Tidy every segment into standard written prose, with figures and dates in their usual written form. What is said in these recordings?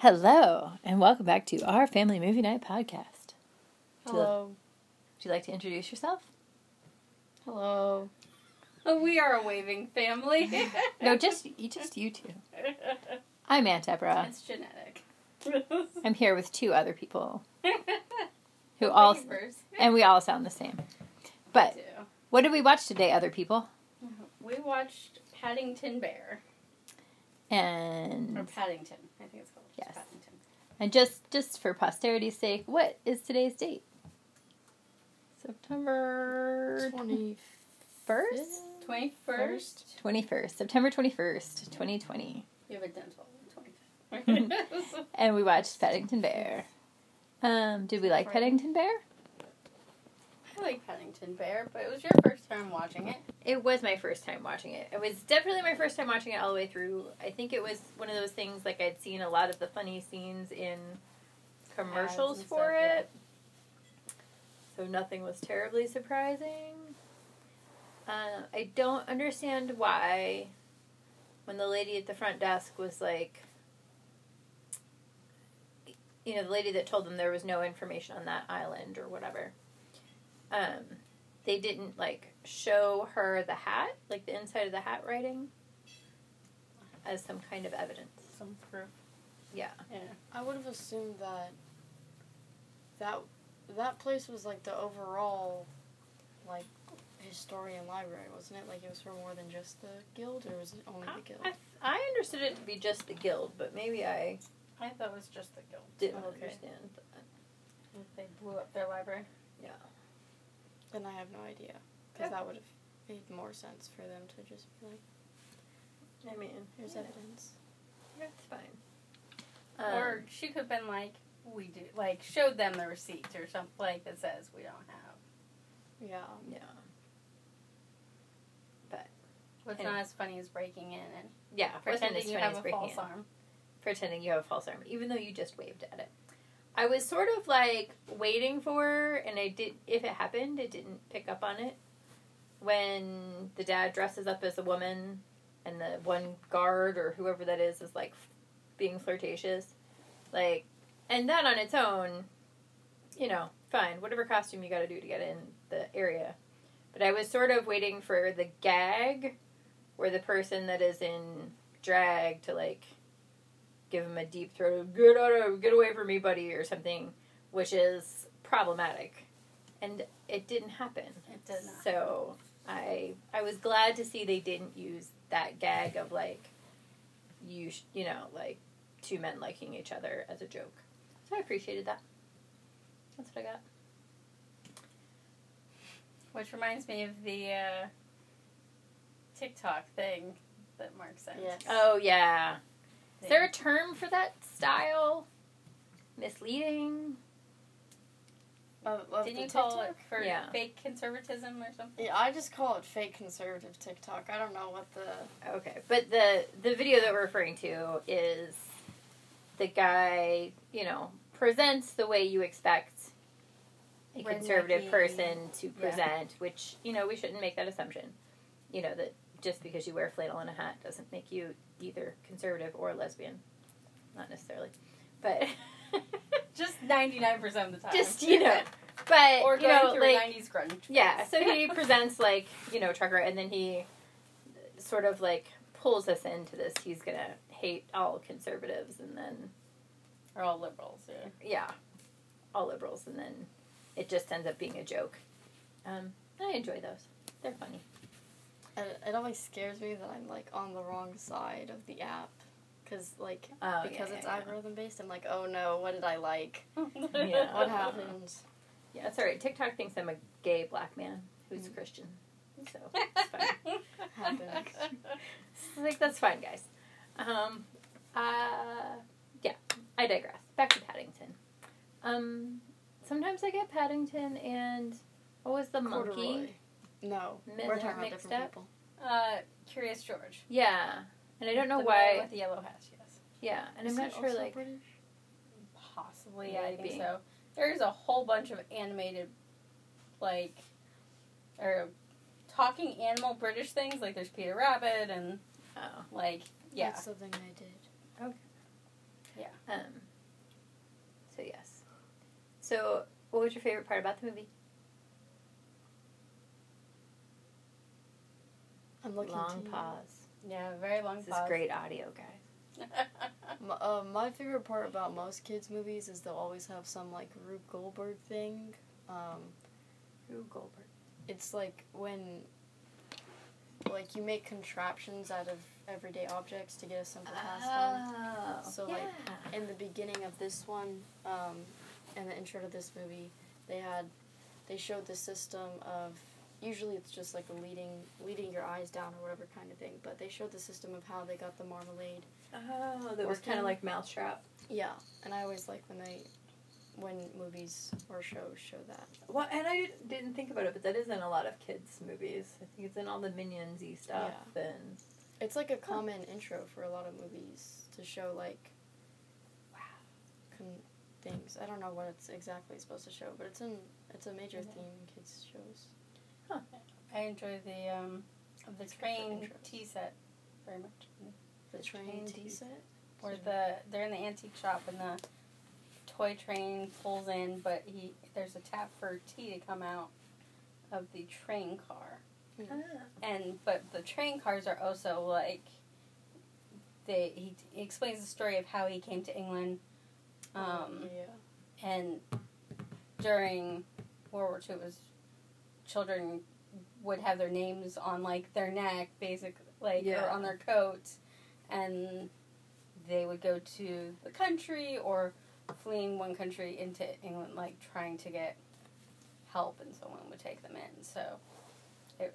Hello, and welcome back to our Family Movie Night podcast. Hello. Would you like to introduce yourself? Hello. Oh, we are a waving family. No, just you two. I'm Aunt Deborah. It's genetic. I'm here with two other people. Who all... And we all sound the same. But what did we watch today, other people? We watched Paddington Bear. And... Or Paddington. I think it's called yes. Paddington. And just for posterity's sake, what is today's date? September... 21st? 21st. 21st. September 21st, 2020. You have a dental on the 25th. And we watched Paddington Bear. Did we like Paddington Bear? I like Paddington Bear, but it was your first time watching it. It was my first time watching it. It was definitely my first time watching it all the way through. I think it was one of those things, like, I'd seen a lot of the funny scenes in commercials for it. So nothing was terribly surprising. I don't understand why, when the lady at the front desk was like, you know, the lady that told them there was no information on that island or whatever, they didn't, like, show her the hat, like the inside of the hat writing, as some kind of evidence. Some proof. Yeah. I would have assumed that place was, like, the overall, like, historian library, wasn't it? Like, it was for more than just the guild, or was it only the guild? I understood it to be just the guild, but maybe I thought it was just the guild. Didn't understand that. They blew up their library? Yeah. Then I have no idea. Because that would have made more sense for them to just be like, I mean, here's evidence. That's fine. Or she could have been like, we do, like, showed them the receipts or something, like, that says we don't have. Yeah. But. What's not as funny as breaking in and. Yeah, pretending you have a false arm. Pretending you have a false arm, even though you just waved at it. I was sort of, like, waiting for her, and if it happened, it didn't pick up on it. When the dad dresses up as a woman, and the one guard, or whoever that is, like, being flirtatious. Like, and that on its own, you know, fine, whatever costume you gotta do to get in the area. But I was sort of waiting for the gag, where the person that is in drag to, like, give him a deep throat, get away from me, buddy, or something, which is problematic. And it didn't happen. It did not. So I was glad to see they didn't use that gag of, like, you know, like, two men liking each other as a joke. So I appreciated that. That's what I got. Which reminds me of the TikTok thing that Mark sent. Yes. Oh, yeah. Is there a term for that style? Misleading? Didn't you call it for fake conservatism or something? Yeah, I just call it fake conservative TikTok. I don't know what the... Okay, but the video that we're referring to is the guy, you know, presents the way you expect a conservative person to present, which, you know, we shouldn't make that assumption. You know, that just because you wear a flannel and a hat doesn't make you... either conservative or lesbian. Not necessarily. But... just 99% of the time. Just, you know. But, or going through, like, 90s grunge. Yeah, so he presents, like, you know, trucker, and then he sort of, like, pulls us into this. He's going to hate all conservatives, and then... Or all liberals, yeah. Yeah. All liberals, and then it just ends up being a joke. I enjoy those. They're funny. It always scares me that I'm, like, on the wrong side of the app. Because it's algorithm-based, I'm like, oh, no, what did I like? Yeah. What happened? Yeah, it's all right. TikTok thinks I'm a gay black man who's a Christian. So, it's fine. Happens. Like, that's fine, guys. Yeah, I digress. Back to Paddington. Sometimes I get Paddington and... What was the monkey? Corduroy. No, we're talking about different people. Curious George. Yeah, and I don't know why. With the yellow hat, yes. Yeah, and I'm not sure, like... British? Possibly, yeah, I think so. There's a whole bunch of animated, like, or talking animal British things, like there's Peter Rabbit, and, like, yeah. That's something I did. Okay. Yeah. So, what was your favorite part about the movie? I'm looking long pause. Yeah, very long pause. This is great audio, guys. My favorite part about most kids' movies is they'll always have some, like, Rube Goldberg thing. Rube Goldberg. It's like when, like, you make contraptions out of everyday objects to get a simple task done. So, yeah. Like, in the beginning of this one, in the intro to this movie, they showed the system of, usually it's just like a leading your eyes down or whatever kind of thing, but they showed the system of how they got the marmalade. Oh, that was kind of like Mousetrap. Yeah, and I always like when movies or shows show that. Well, and I didn't think about it, but that is in a lot of kids' movies. I think it's in all the Minions-y stuff. Yeah. And it's like a common intro for a lot of movies to show, like, wow, things. I don't know what it's exactly supposed to show, but it's a major theme in kids' shows. Huh. I enjoy the train tea set very much. The train tea set? Where they're in the antique shop and the toy train pulls in, but there's a tap for tea to come out of the train car. Mm-hmm. But the train cars are also like he explains the story of how he came to England. Yeah. And during World War II, it was children would have their names on, like, their neck, basically, like, yeah, or on their coat, and they would go to the country or fleeing one country into England, like, trying to get help, and someone would take them in. So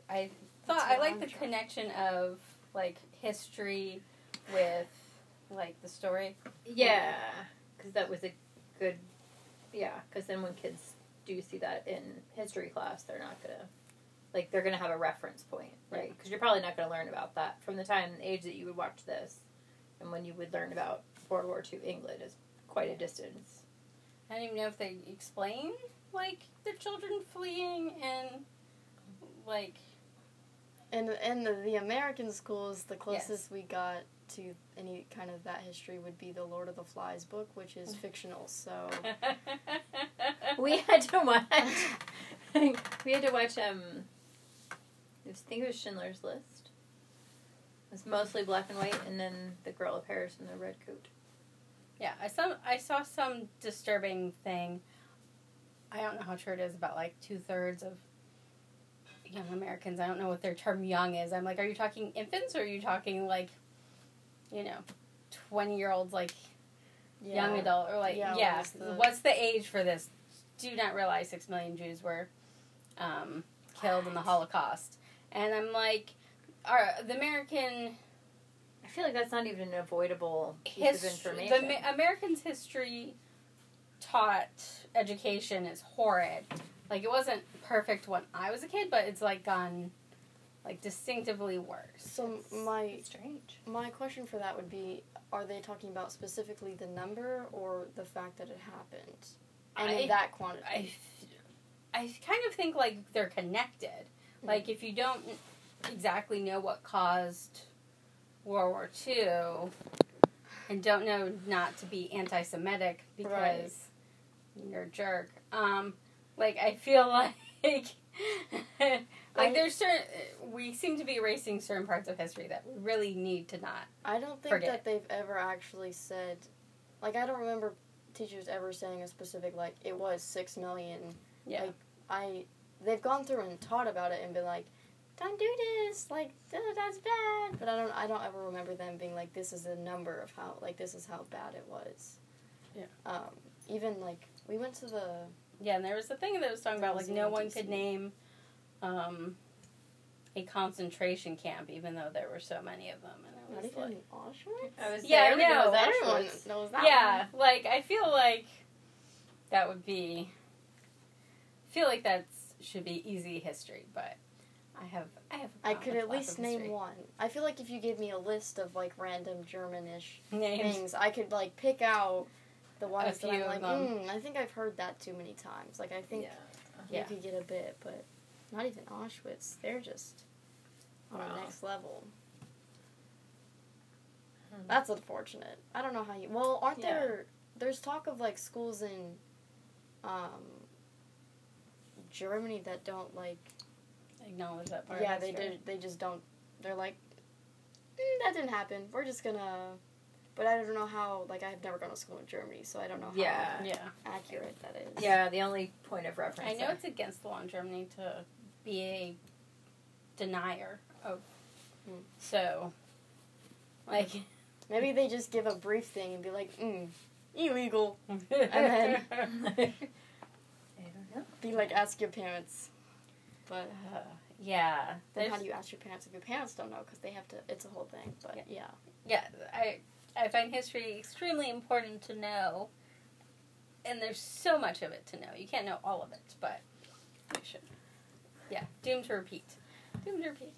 I like the connection of, like, history with, like, the story. Yeah. That was a good, yeah, because then when kids do see that in history class, they're not going to, like, they're going to have a reference point, right? Because you're probably not going to learn about that from the time and age that you would watch this, and when you would learn about World War II England is quite a distance. I don't even know if they explain, like, the children fleeing and, like... And the American schools, the closest we got to any kind of that history would be the Lord of the Flies book, which is fictional, so... We had to watch, I think it was Schindler's List. It's mostly black and white, and then The Girl of Paris in the Red Coat. Yeah, I saw some disturbing thing. I don't know how true it is, about, like, 2/3 of young Americans. I don't know what their term young is. I'm like, are you talking infants, or are you talking, like... you know, 20-year-olds, like, young adult, or, like, what's the age for this? Do not realize 6 million Jews were killed in the Holocaust. And I'm like, the American... I feel like that's not even an avoidable piece of information. The Americans' history taught education is horrid. Like, it wasn't perfect when I was a kid, but it's, like, gone... like, distinctively worse. So my question for that would be, are they talking about specifically the number or the fact that it happened? And in that quantity? I kind of think, like, they're connected. Mm-hmm. Like, if you don't exactly know what caused World War II, and don't know not to be anti-Semitic because you're a jerk, like, I feel like... like, there's certain... we seem to be erasing certain parts of history that we really need to not I don't think forget. That they've ever actually said... like, I don't remember teachers ever saying a specific, like, it was 6 million. Yeah. Like, they've gone through and taught about it and been like, don't do this, like, that's bad. But I don't ever remember them being like, this is the number of how... like, this is how bad it was. Yeah. Even, like, we went to the... yeah, and there was the thing that was talking about, like, no one could name... a concentration camp, even though there were so many of them. And I was like, Auschwitz? Everyone knows that. Yeah, one. Like, I feel like that would be... I feel like that should be easy history, but I have. I could at least name one. I feel like if you gave me a list of, like, random German-ish things, I could, like, pick out the ones that I'm like, I think I've heard that too many times. Like, I think you could get a bit, but... not even Auschwitz. They're just on the next level. That's unfortunate. I don't know how you... well, aren't there... there's talk of, like, schools in Germany that don't, like... acknowledge that part. Yeah, they just don't... They're like, that didn't happen. We're just gonna... But I don't know how... Like, I've never gone to school in Germany, so I don't know how accurate that is. Yeah, the only point of reference. I know it's against the law in Germany to be a denier of... So, like... Maybe they just give a brief thing and be like, illegal. And then... I don't know. Be like, ask your parents. But... yeah. Then how do you ask your parents if your parents don't know? Because they have to... It's a whole thing, but yeah. Yeah, I find history extremely important to know, and there's so much of it to know. You can't know all of it, but you should. Yeah, doomed to repeat. Doomed to repeat.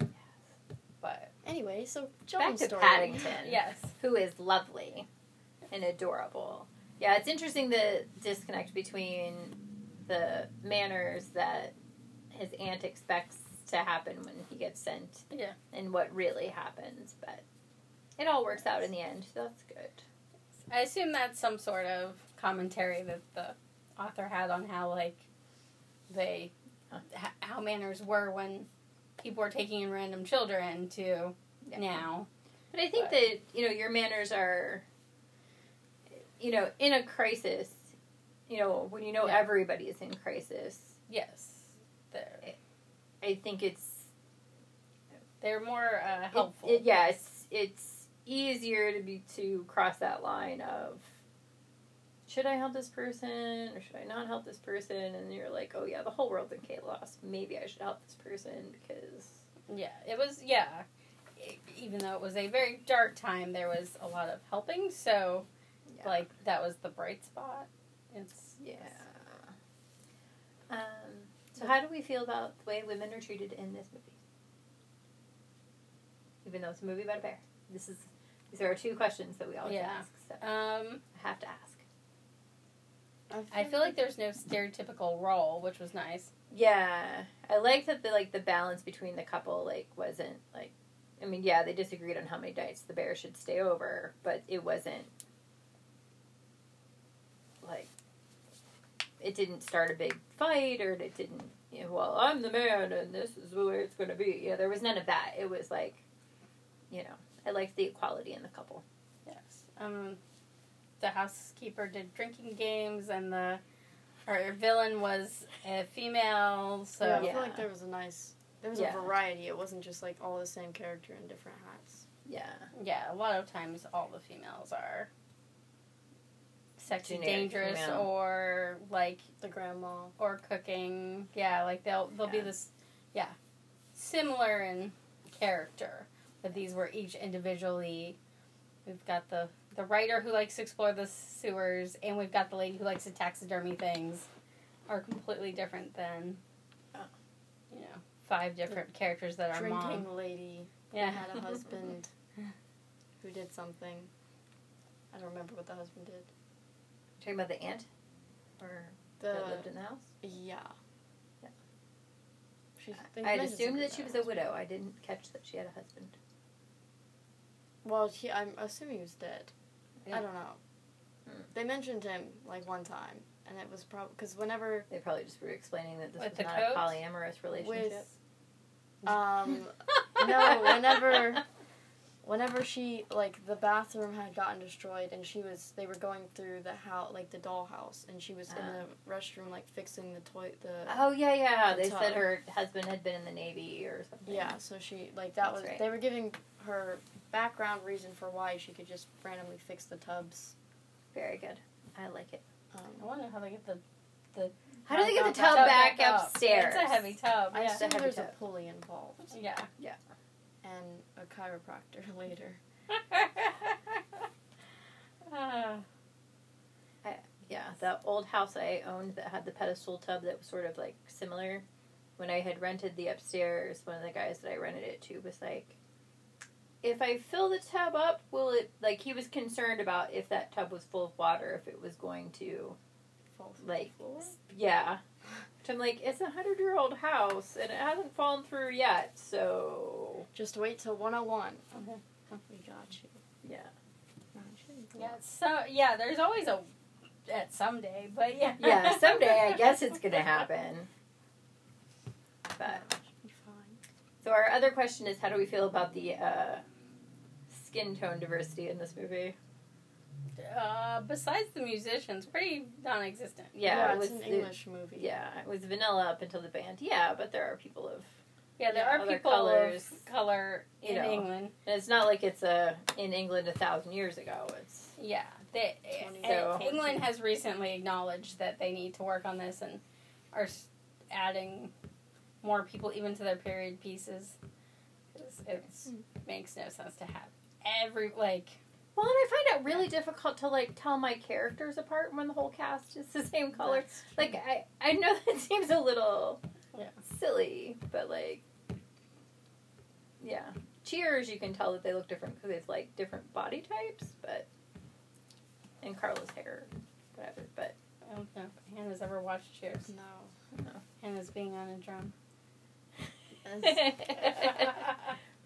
Yes. But anyway, so back to Paddington. Yes, who is lovely and adorable. Yeah, it's interesting the disconnect between the manners that his aunt expects to happen when he gets sent, and what really happens, but. It all works out in the end, so that's good. I assume that's some sort of commentary that the author had on how, like, they... how manners were when people were taking in random children to now. But I think that, you know, your manners are, you know, in a crisis, you know, when you know everybody is in crisis. Yes. I think it's... They're more helpful. It's easier to cross that line of, should I help this person or should I not help this person? And you're like, oh yeah, the whole world's in chaos. Maybe I should help this person because... Yeah, it was, even though it was a very dark time, there was a lot of helping, so, like, that was the bright spot. So how do we feel about the way women are treated in this movie? Even though it's a movie about a bear. These are our two questions that we always ask. So I have to ask. I feel like there's no stereotypical role, which was nice. Yeah, I like that the balance between the couple wasn't I mean they disagreed on how many nights the bear should stay over, but it wasn't it didn't start a big fight or it didn't. You know, well, I'm the man and this is where it's going to be. Yeah, there was none of that. It was like. You know, I liked the equality in the couple. Yes. The housekeeper did drinking games, and our villain was a female. So I feel like there was a variety. It wasn't just all the same character in different hats. Yeah. Yeah. A lot of times, all the females are sexy, dangerous, female. Or the grandma, or cooking. Yeah. They'll be this. Yeah. Similar in character. But these were each individually. We've got the writer who likes to explore the sewers, and we've got the lady who likes to taxidermy things, are completely different than, you know, 5 different characters that are mom. Drinking lady who had a husband who did something. I don't remember what the husband did. You're talking about the aunt? Or that lived in the house? Yeah. Yeah. I'd assumed that she was a widow. I didn't catch that she had a husband. Well, I'm assuming he was dead. Yeah. I don't know. They mentioned him, one time, and it was probably... Because whenever... They probably just were explaining that this was not a polyamorous relationship. No, whenever she... the bathroom had gotten destroyed, and she was... They were going through the house... the dollhouse, and she was in the restroom, fixing the toilet... Oh, yeah. They said her husband had been in the Navy or something. Yeah, so she... that was... Right. They were giving her... background reason for why she could just randomly fix the tubs. Very good. I like it. I wonder how they get the how do they get the tub back upstairs? It's a heavy tub. I assume there's a pulley involved. Yeah. Yeah. And a chiropractor later. The old house I owned that had the pedestal tub that was sort of similar. When I had rented the upstairs, one of the guys that I rented it to was like, if I fill the tub up, will it... he was concerned about if that tub was full of water, if it was going to... Fall through the floor? Yeah. Which I'm it's a 100-year-old house, and it hasn't fallen through yet, so... Just wait till 101. Okay. We got you. Yeah. It's so... Yeah, there's always a at someday, but yeah. Yeah, someday I guess it's going to happen. But that should be fine. So our other question is, how do we feel about the skin tone diversity in this movie? Besides the musicians, pretty non-existent. Yeah, it was an English movie. Yeah, it was vanilla up until the band. Yeah, but there are people of... Yeah, there are people of color in England. And it's not like it's in England 1,000 years ago. It's England has recently acknowledged that they need to work on this and are adding more people even to their period pieces. It makes no sense to have every, like... Well, and I find it really difficult to, like, tell my characters apart when the whole cast is the same color. Like, I know that seems a little... Yeah. Silly, but like, yeah. Cheers, you can tell that they look different because it's like different body types, but and Carla's hair, whatever. But I don't know if Hannah's ever watched Cheers. No, Hannah's being on a drum.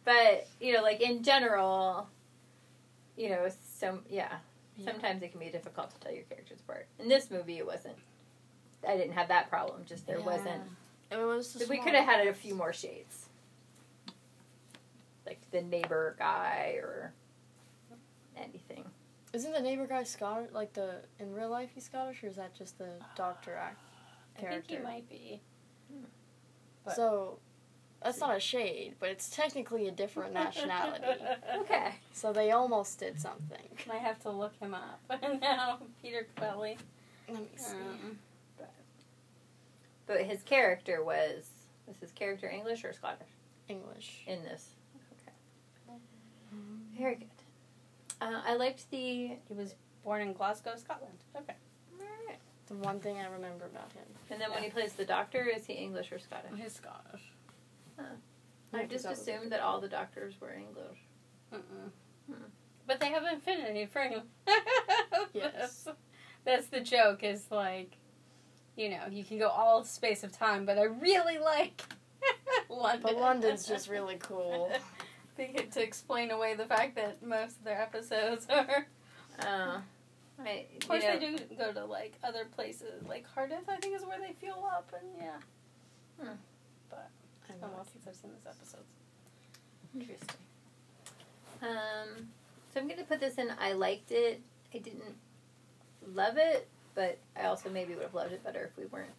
But you know, like in general, you know, sometimes it can be difficult to tell your characters apart. In this movie, it wasn't. I didn't have that problem. Just there wasn't. We could have had a few more shades. Like the neighbor guy or anything. Isn't the neighbor guy Scottish? Like, in real life he's Scottish, or is that just the Doctor Act character? I think he might be. But so, that's not a shade, but it's technically a different nationality. Okay. So they almost did something. I have to look him up. Now, Peter Kvely. Let me see. But his character was his character English or Scottish? English. In this. Okay. Very good. I liked he was born in Glasgow, Scotland. Okay. Alright. The one thing I remember about him. And then when he plays the doctor, is he English or Scottish? He's Scottish. Huh. I just assumed that all the doctors were English. But they have infinity for him. Yes. That's the joke, is like... You know, you can go all space of time, but I really like London. But London's just really cool. They get to explain away the fact that most of their episodes are... Of course, they do go to, like, other places. Like, Cardiff, I think, is where they fuel up, and yeah. But I don't know since I've seen those episodes. Interesting. So I'm going to put this in I liked it. I didn't love it. But I also maybe would have loved it better if we weren't.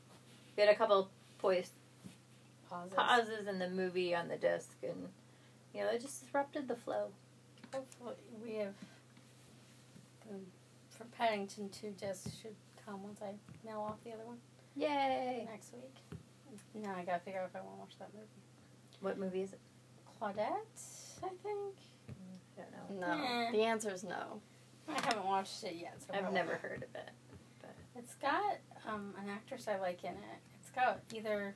We had a couple pauses in the movie on the disc, and you know it just disrupted the flow. Hopefully, we have for Paddington 2 discs should come once I mail off the other one. Yay! Next week. Now I gotta figure out if I want to watch that movie. What movie is it? Claudette, I think. I don't know. No, the answer is no. I haven't watched it yet. So I've never heard of it. It's got an actress I like in it. It's got either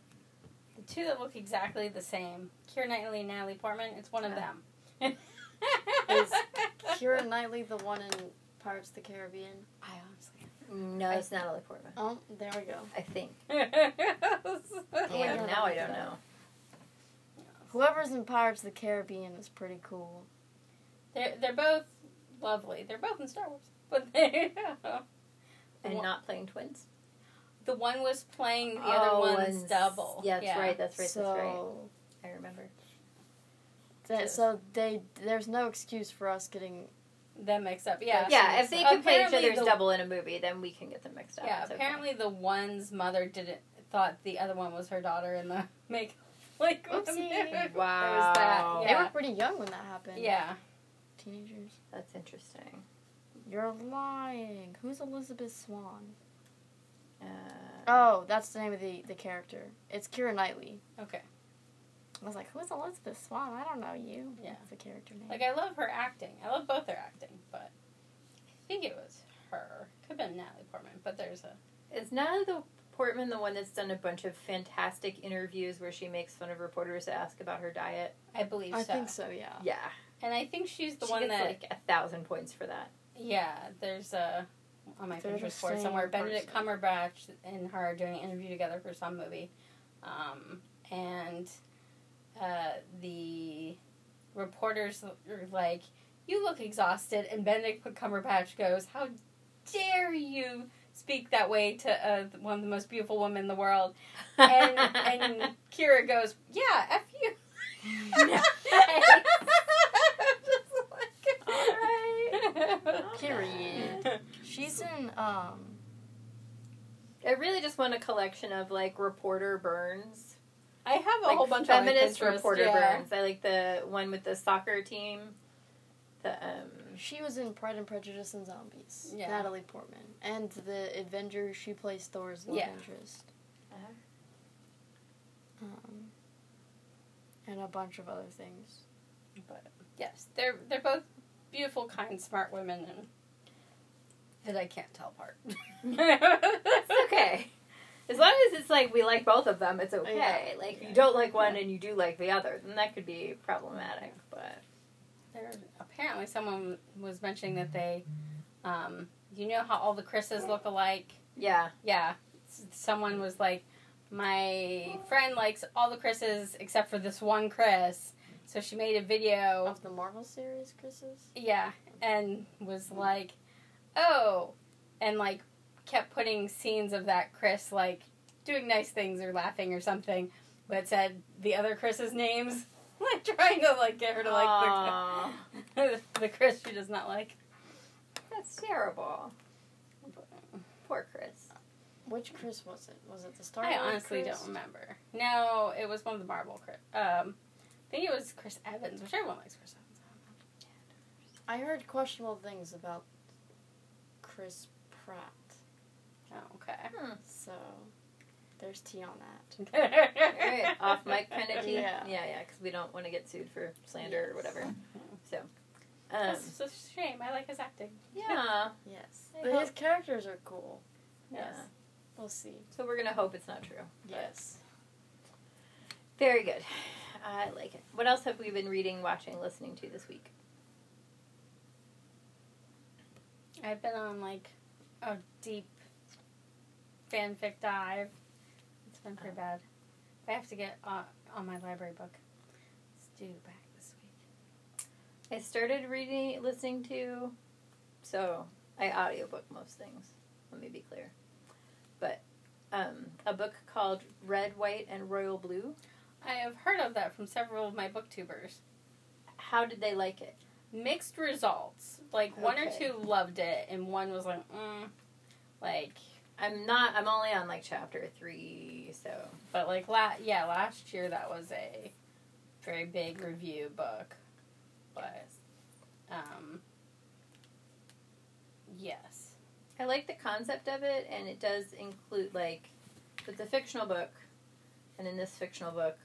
the two that look exactly the same, Keira Knightley and Natalie Portman. It's one of them. Is Keira Knightley the one in Pirates of the Caribbean? I honestly don't know. No, it's Natalie Portman. Oh, there we go. I think. Now I don't know. Whoever's in Pirates of the Caribbean is pretty cool. They're both lovely. They're both in Star Wars. But they And not playing twins? The one was playing, the other one's double. Yeah, that's right. I remember. There's no excuse for us getting them mixed up. Yeah, if they can play each other's double in a movie, then we can get them mixed up. Yeah, it's apparently the one's mother thought the other one was her daughter in the makeup. Like, oopsie. Wow. They were pretty young when that happened. Yeah. Teenagers. That's interesting. You're lying. Who's Elizabeth Swann? That's the name of the character. It's Keira Knightley. Okay. I was like, who's Elizabeth Swann? I don't know you. Yeah. That's the character name. Like, I love her acting. I love both their acting, but I think it was her. Could have been Natalie Portman, but Is Natalie Portman the one that's done a bunch of fantastic interviews where she makes fun of reporters to ask about her diet? I believe so. I think so, yeah. Yeah. And I think she's the one that... She gets, like, 1,000 points for that. Yeah, there's on my Pinterest board somewhere, Benedict Cumberbatch and her are doing an interview together for some movie. And the reporters are like, you look exhausted, and Benedict Cumberbatch goes, how dare you speak that way to one of the most beautiful women in the world. And, and Keira goes, yeah, F you. No. Period. She's in, I really just want a collection of, like, reporter burns. I have a whole bunch of feminist reporter burns. I like the one with the soccer team. The, she was in Pride and Prejudice and Zombies. Yeah. Natalie Portman. And The Avengers, she plays Thor's love interest. Uh-huh. And a bunch of other things. But, yes, they're both beautiful, kind, smart women, and that I can't tell apart. It's okay. As long as it's like we like both of them, it's okay. Yeah. Like, if you don't like one and you do like the other, then that could be problematic, but... There, apparently someone was mentioning that they, you know how all the Chris's look alike? Yeah. Yeah. Someone was like, my friend likes all the Chris's except for this one Chris. So she made a video of the Marvel series Chris's? Yeah. And was like, oh, and like kept putting scenes of that Chris like doing nice things or laughing or something, but said the other Chris's names, like trying to like get her to like the Chris she does not like. That's terrible. Poor Chris. Which Chris was it? Was it the Star Wars? I honestly don't remember. No, it was one of the Marvel Chris. I think it was Chris Evans, which everyone likes Chris Evans. I heard questionable things about Chris Pratt. Oh, okay. So, there's tea on that. All right, off mic kind of tea? Yeah, yeah, because we don't want to get sued for slander or whatever. So, that's a shame. I like his acting. Yeah. Yes. But his characters are cool. Yes. Yeah. We'll see. So we're going to hope it's not true. Yes. Very good. I like it. What else have we been reading, watching, listening to this week? I've been on, like, a deep fanfic dive. It's been pretty bad. I have to get on my library book. It's due back this week. I started reading, listening to, so I audiobook most things. Let me be clear. But a book called Red, White, and Royal Blue. I have heard of that from several of my booktubers. How did they like it? Mixed results. Like, one or two loved it, and one was like, like... I'm only on, like, chapter 3, so... But, like, last year that was a very big review book. But, yes. I like the concept of it, and it does include, like... It's a fictional book, and in this fictional book...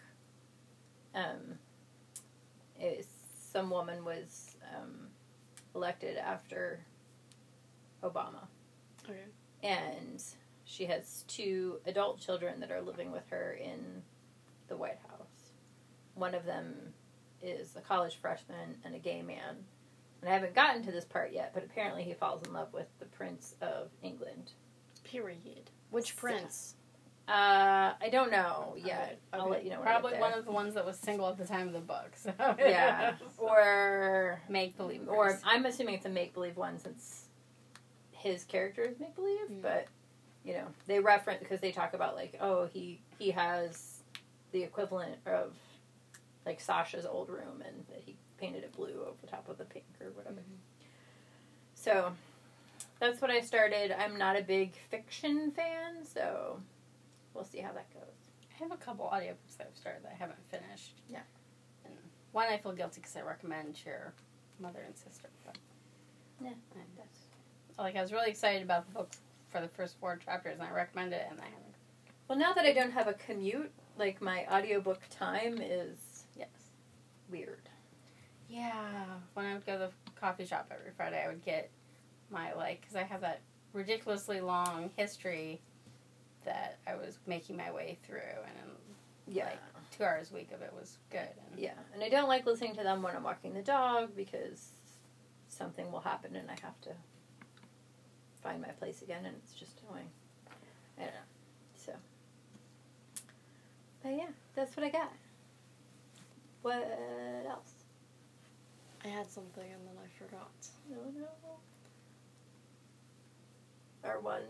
some woman was elected after Obama. Okay. And she has two adult children that are living with her in the White House. One of them is a college freshman and a gay man. And I haven't gotten to this part yet, but apparently he falls in love with the Prince of England. Period. Which prince? I don't know yet. Okay. I'll let you know. Probably one of the ones that was single at the time of the book. So. Yeah. Or make-believe. Or I'm assuming it's a make-believe one since his character is make-believe. Mm. But, you know, they reference, because they talk about, like, oh, he has the equivalent of, like, Sasha's old room and that he painted it blue over the top of the pink or whatever. Mm-hmm. So, that's what I started. I'm not a big fiction fan, so... We'll see how that goes. I have a couple audiobooks that I've started that I haven't finished. Yeah. And one I feel guilty because I recommend to your mother and sister. But yeah. I was really excited about the book for the first 4 chapters, and I recommend it, and I haven't. Well, now that I don't have a commute, like, my audiobook time is... Yes. Weird. Yeah. When I would go to the coffee shop every Friday, I would get my, like... Because I have that ridiculously long history... that I was making my way through, and like 2 hours a week of it was good. And I don't like listening to them when I'm walking the dog because something will happen and I have to find my place again, and it's just annoying. I don't know. So, but yeah, that's what I got. What else? I had something and then I forgot. No. Are our one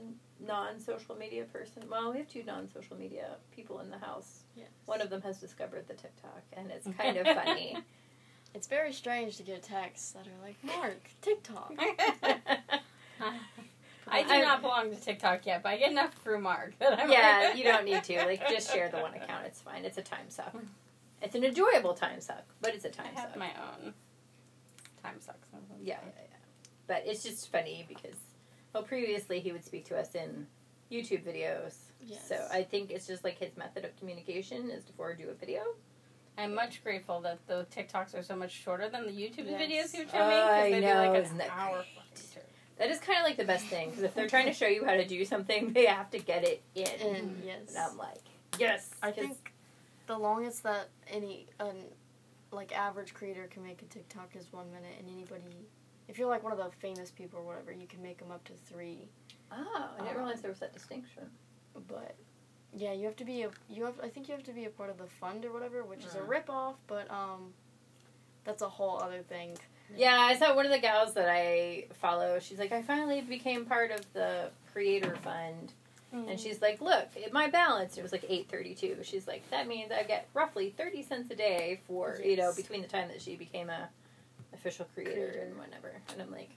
non-social media person. Well, we have two non-social media people in the house. Yes. One of them has discovered the TikTok, and it's kind of funny. It's very strange to get texts that are like, Mark, TikTok. I do not belong to TikTok yet, but I get enough through Mark. That I'm yeah, you don't need to. Like, just share the one account. It's fine. It's a time suck. It's an enjoyable time suck, but it's a time suck. I have my own time suck. Yeah. But it's just funny because, well, previously he would speak to us in YouTube videos. Yes. So I think it's just like his method of communication is to forward you a video. I'm much grateful that the TikToks are so much shorter than the YouTube videos you would show me. Because they do like an hour. That is kind of like the best thing, because if they're trying to show you how to do something, they have to get it in. Yes. And I'm like, yes. I think the longest that any like average creator can make a TikTok is 1 minute, and anybody, if you're like one of the famous people or whatever, you can make them up to 3. Oh, I didn't realize there was that distinction. But yeah, you have to be I think you have to be a part of the fund or whatever, which is a ripoff, but that's a whole other thing. Yeah, I saw one of the gals that I follow, she's like, I finally became part of the creator fund. Mm-hmm. And she's like, look, my balance, it was like $8.32. She's like, that means I get roughly 30 cents a day for, you know, between the time that she became a official creator and whenever. And I'm like,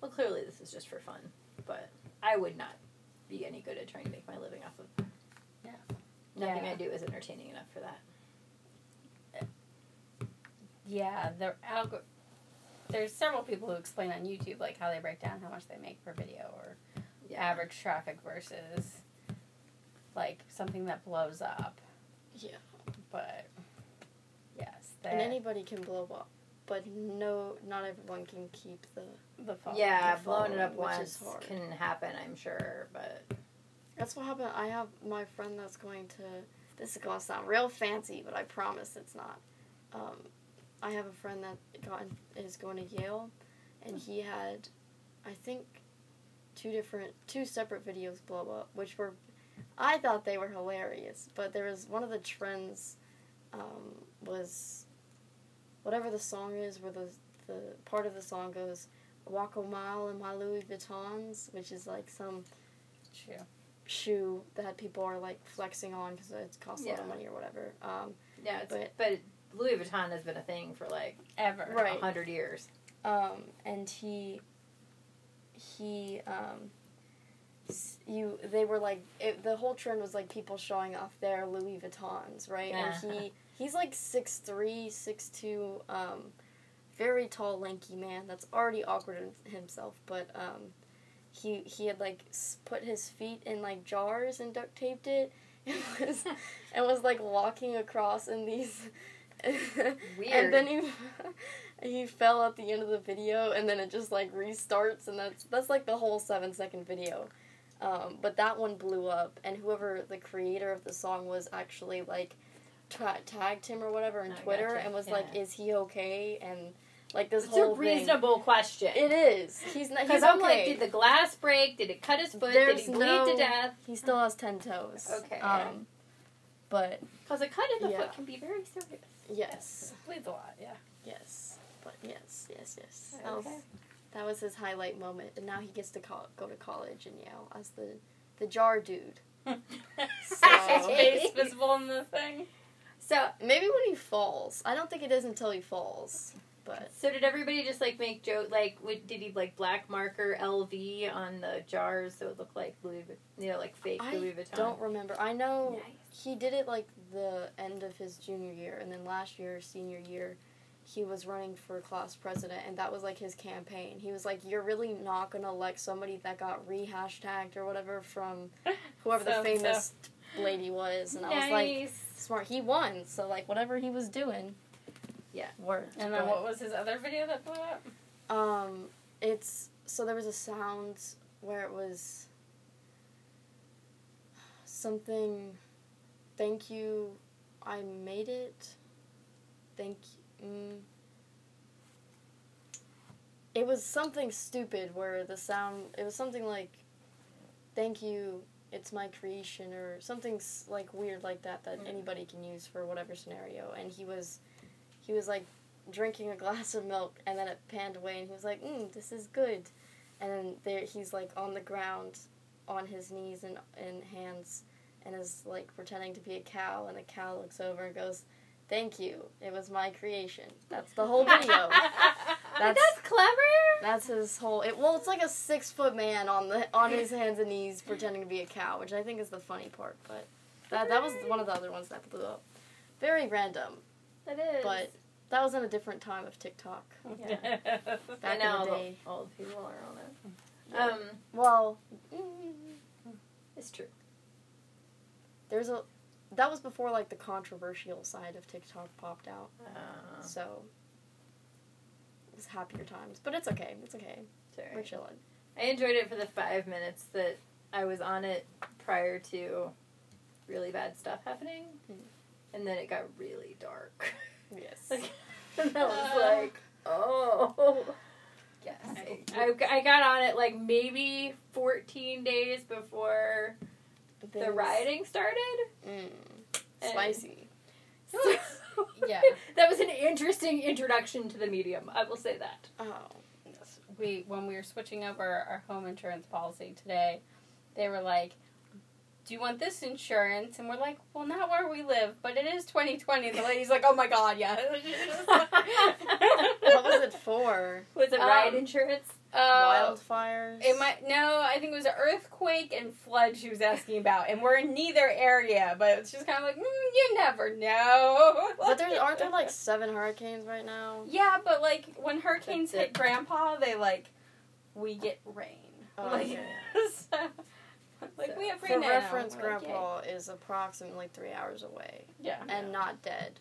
well, clearly this is just for fun. But I would not be any good at trying to make my living off of it. Yeah. Nothing I do is entertaining enough for that. Yeah, the algorithm. There's several people who explain on YouTube, like, how they break down how much they make per video, or average traffic versus, like, something that blows up. Yeah. But, yes. And anybody can blow up, but not everyone can keep the phone. Yeah, blowing it up once can happen, I'm sure, but... That's what happened. I have my friend that's this is going to sound real fancy, but I promise it's not, I have a friend that is going to Yale, and he had, I think, two separate videos blow up, which were, I thought they were hilarious, but there was one of the trends, was, whatever the song is, where the part of the song goes, walk a mile in my Louis Vuittons, which is like some shoe that people are like flexing on because it costs a lot of money or whatever. But Louis Vuitton has been a thing for, like, ever. Right. 100 years. And they were, like, the whole trend was, like, people showing off their Louis Vuittons, right? Yeah. And he's, like, 6'3", 6'2", very tall, lanky man that's already awkward in himself, but, he had, like, put his feet in, like, jars and duct taped it, and was, like, walking across in these... Weird. And then he fell at the end of the video, and then it just, like, restarts, and that's like, the whole 7-second video. But that one blew up, and whoever the creator of the song was actually, like, tagged him or whatever on Twitter, and was like, is he okay? And, like, this whole thing. It's a reasonable question. It is. He's not, because I'm okay. Like, did the glass break? Did it cut his foot? Did he bleed to death? He still has 10 toes. Okay. But... Because a cut in the foot can be very serious. Yes. Bleeds a lot, yeah. Yes. But yes. Okay. That was his highlight moment, and now he gets to go to college in Yale as the jar dude. His face visible in the thing. So, maybe when he falls. I don't think it is until he falls, but... So did everybody just, like, make joke, like, did he, like, black marker LV on the jars so it looked like Louis Vuitton, you know, like, fake Louis Vuitton? I don't remember. I know... Nice. He did it, like, the end of his junior year, and then last year, senior year, he was running for class president, and that was, like, his campaign. He was like, you're really not going to elect somebody that got re-hashtagged or whatever from whoever the famous lady was. And I was like, smart. He won, so, like, whatever he was doing, worked. And then what was his other video that blew up? So there was a sound where it was something... Thank you, I made it. Thank you. It was something stupid where it was something like, thank you, it's my creation, or something like weird like that anybody can use for whatever scenario. And he was like drinking a glass of milk, and then it panned away, and he was like, this is good. and there he's like on the ground on his knees and hands and is like pretending to be a cow, and the cow looks over and goes, "Thank you, it was my creation." That's the whole video. That's clever. That's his whole. It's like a 6-foot man on his hands and knees pretending to be a cow, which I think is the funny part. But that was one of the other ones that blew up. Very random. It is. But that was in a different time of TikTok. Yeah. Back in the day, all the people are on it. Yeah. Well, it's true. That was before like the controversial side of TikTok popped out. So. It's happier times, but it's okay. It's okay. Sorry. We're chilling. I enjoyed it for the 5 minutes that I was on it prior to really bad stuff happening, and then it got really dark. Yes. And I was like, oh. Yes. I got on it like maybe 14 days before the rioting started. Spicy. Yeah. That was an interesting introduction to the medium, I will say that. Oh. Yes. When we were switching over our home insurance policy today, they were like, "Do you want this insurance?" And we're like, "Well, not where we live, but it is 2020. And the lady's like, "Oh my god, yeah." What was it for? Was it riot insurance? Wildfires? No, I think it was an earthquake and flood she was asking about, and we're in neither area, but it's just kind of like, you never know. But aren't there like 7 hurricanes right now? Yeah, but like, when hurricanes hit Grandpa, we get rain. Oh, like, yeah. So, we have rain now. For reference, Grandpa is approximately 3 hours away. Yeah. And not dead.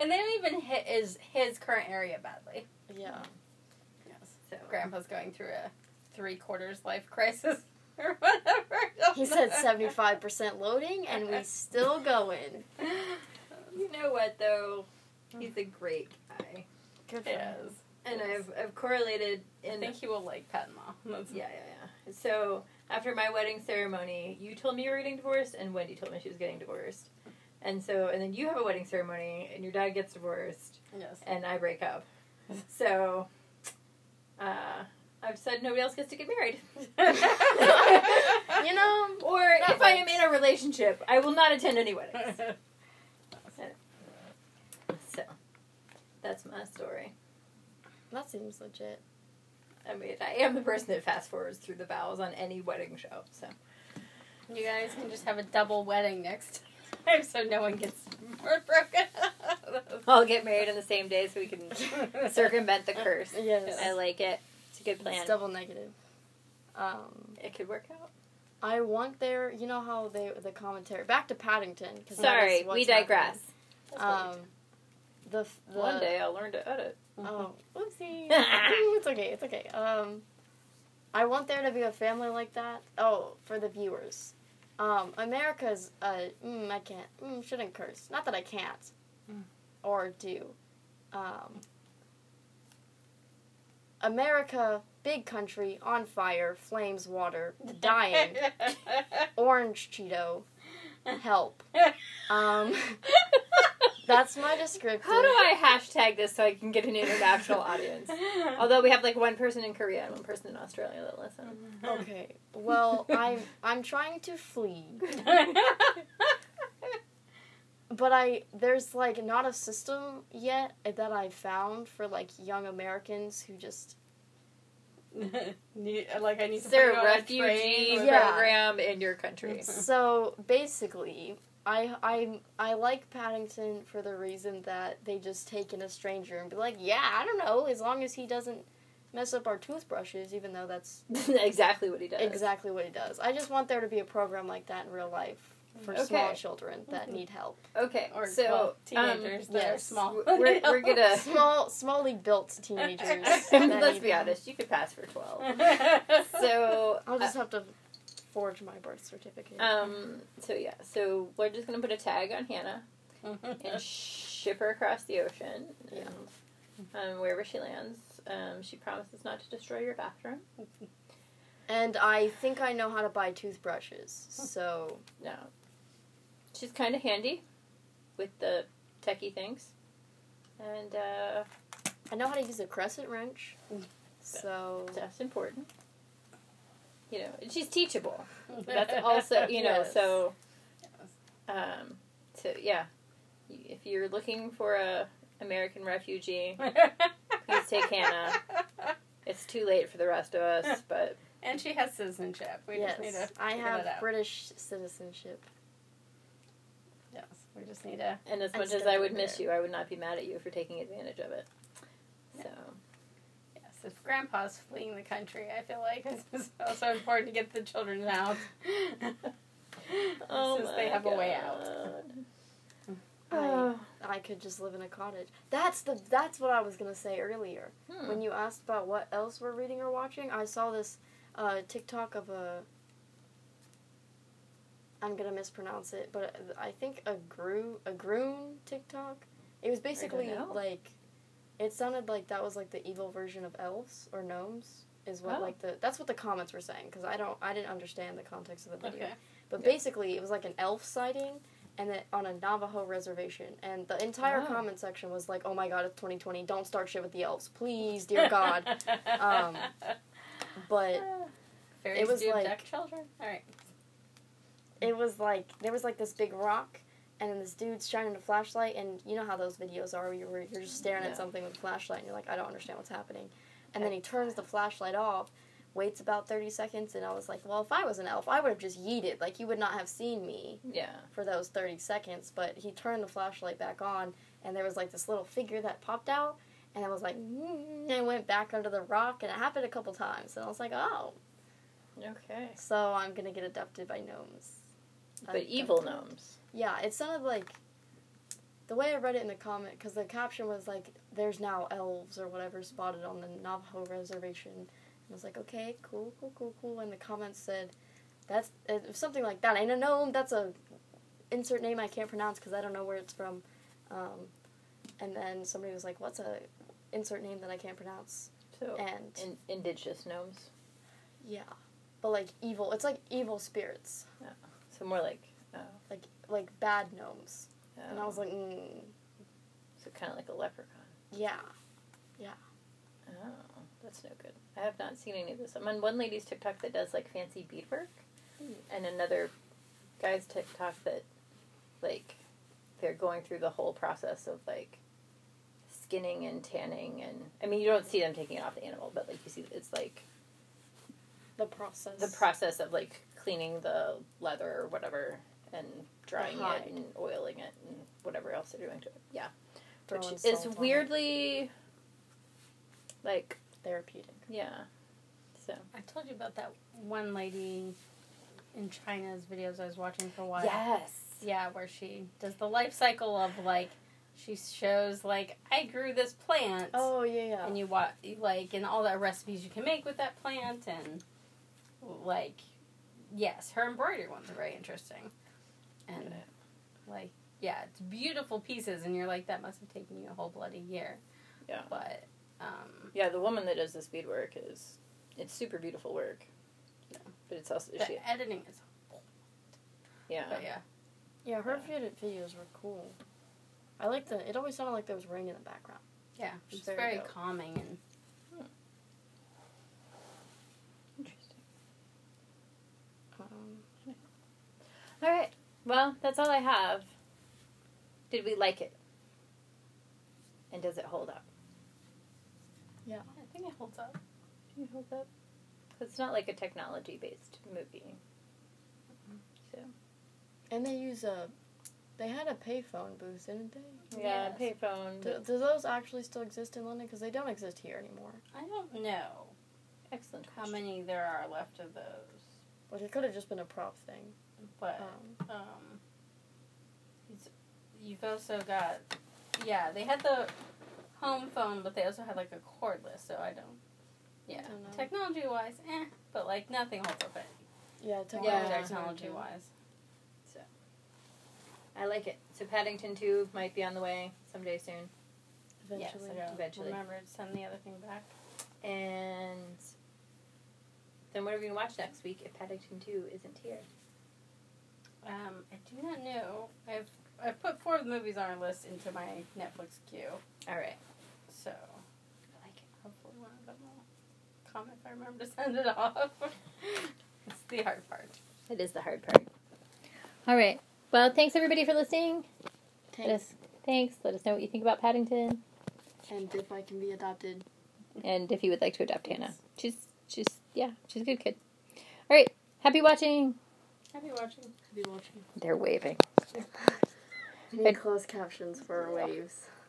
And they didn't even hit his current area badly. Yeah. Yes. So Grandpa's going through a 3/4 life crisis or whatever. He said 75% loading, and we still going. You know what though? He's a great guy. Good for him. And I've correlated. I think he will like Pat and Ma. Yeah. So after my wedding ceremony, you told me you were getting divorced, and Wendy told me she was getting divorced. And then you have a wedding ceremony, and your dad gets divorced, yes. And I break up. So, I've said nobody else gets to get married. You know? Or if I am in a relationship, I will not attend any weddings. So, that's my story. That seems legit. I mean, I am the person that fast-forwards through the vows on any wedding show, so. You guys can just have a double wedding next time. So no one gets heartbroken. I'll get married on the same day so we can circumvent the curse. Yes. I like it. It's a good plan. It's double negative. It could work out. I want their... You know how the commentary... Back to Paddington. Sorry, we digress. One day I'll learn to edit. Oh, oopsie. It's okay. I want there to be a family like that. Oh, for the viewers. America's, I can't, shouldn't curse. Not that I can't, or do. America, big country, on fire, flames, water, dying, orange Cheeto, help. That's my description. How do I hashtag this so I can get an international audience? Although we have like one person in Korea and one person in Australia that listen. Okay. Well, I'm trying to flee. But there's like not a system yet that I found for like young Americans who just need to figure out a refugee program in your country. So basically I like Paddington for the reason that they just take in a stranger and be like, yeah, I don't know, as long as he doesn't mess up our toothbrushes, even though that's... Exactly what he does. I just want there to be a program like that in real life for small children that need help. Okay, or teenagers that are small. We're gonna... Smallly built teenagers. Let's be honest, you could pass for 12. So... I'll just have to... forge my birth certificate. So we're just going to put a tag on Hannah and ship her across the ocean. Yeah. And wherever she lands, she promises not to destroy your bathroom. And I think I know how to buy toothbrushes, so... No. She's kind of handy with the techie things. And I know how to use a crescent wrench, so that's important. You know, and she's teachable. That's also, you know, so. So yeah, if you're looking for a American refugee, please take Hannah. It's too late for the rest of us, but. And she has citizenship. We just need to. I have British citizenship. Yes, we just need to. And as much as I would miss you, I would not be mad at you for taking advantage of it. So. Yes, if Grandpa's fleeing the country, I feel like it's also important to get the children out. Since they have a way out. I could just live in a cottage. That's what I was gonna say earlier. When you asked about what else we're reading or watching, I saw this TikTok of a. I'm gonna mispronounce it, but I think a groon TikTok. It was basically like, it sounded like that was like the evil version of elves or gnomes. Is what like that's what the comments were saying, because I didn't understand the context of the video. Okay. But basically, it was like an elf sighting, and then on a Navajo reservation, and the entire comment section was like, "Oh my God, it's 2020! Don't start shit with the elves, please, dear God." But it was like children. All right. It was like there was like this big rock, and then this dude's shining a flashlight, and you know how those videos are, where you're just staring at something with a flashlight, and you're like, "I don't understand what's happening," and then he turns the flashlight off. Waits about 30 seconds, and I was like, well, if I was an elf, I would have just yeeted. Like, you would not have seen me for those 30 seconds. But he turned the flashlight back on, and there was, like, this little figure that popped out, and I was like, and I went back under the rock, and it happened a couple times. And I was like, oh. Okay. So I'm going to get abducted by gnomes. But evil gnomes. Yeah, it sounded like, the way I read it in the comment, because the caption was like, there's now elves or whatever spotted on the Navajo reservation. I was like, okay, cool, and the comments said, that's, something like that, ain't a gnome, that's a, insert name I can't pronounce because I don't know where it's from, and then somebody was like, what's a, insert name that I can't pronounce, so, and, indigenous gnomes? Yeah, but like evil, it's like evil spirits. Yeah. So more like, Like bad gnomes, and I was like, So kind of like a leprechaun. Yeah. Oh, that's no good. I have not seen any of this. I'm on one lady's TikTok that does, like, fancy beadwork, and another guy's TikTok that, like, they're going through the whole process of, like, skinning and tanning, and, I mean, you don't see them taking it off the animal, but, like, you see, it's, like, the process of, like, cleaning the leather or whatever, and drying it, and oiling it, and whatever else they're doing to it. Yeah. Which is weirdly, like, therapeutic. Yeah. So I told you about that one lady in China's videos I was watching for a while. Yes. Yeah, where she does the life cycle of, like, she shows, like, I grew this plant. Oh, yeah. And you watch, like, and all the recipes you can make with that plant, and, like, yes, her embroidery ones are very interesting. And, like, yeah, it's beautiful pieces, and you're like, that must have taken you a whole bloody year. Yeah. But yeah, the woman that does this beadwork it's super beautiful work. Yeah. But it's also editing is horrible. Yeah. But yeah. Yeah, her videos were cool. I like it always sounded like there was rain in the background. Yeah. It's very calming and interesting. All right. Well, that's all I have. Did we like it? And does it hold up? Yeah. I think it holds up. Do you hold up? It's not like a technology-based movie. So. And they use they had a payphone booth, didn't they? Yeah, payphone. Do those actually still exist in London? Because they don't exist here anymore. I don't know. Excellent question. How many there are left of those? Well, it could have just been a prop thing. But, you've also got, they had the home phone, but they also had, like, a cordless, so I don't know. Technology-wise, but, like, nothing holds up it. Yeah, technology-wise. So, I like it. So, Paddington 2 might be on the way someday soon. Eventually. Yes, eventually. Remember to send the other thing back. And then what are we going to watch next week if Paddington 2 isn't here? I do not know. I've put 4 movies on our list into my Netflix queue. All right. So, I can hopefully one of them will come if I remember to send it off. It's the hard part. It is the hard part. All right. Well, thanks everybody for listening. Thanks. Let us know what you think about Paddington. And if I can be adopted. And if you would like to adopt Hannah. She's a good kid. All right. Happy watching. They're waving. We need closed captions for our waves.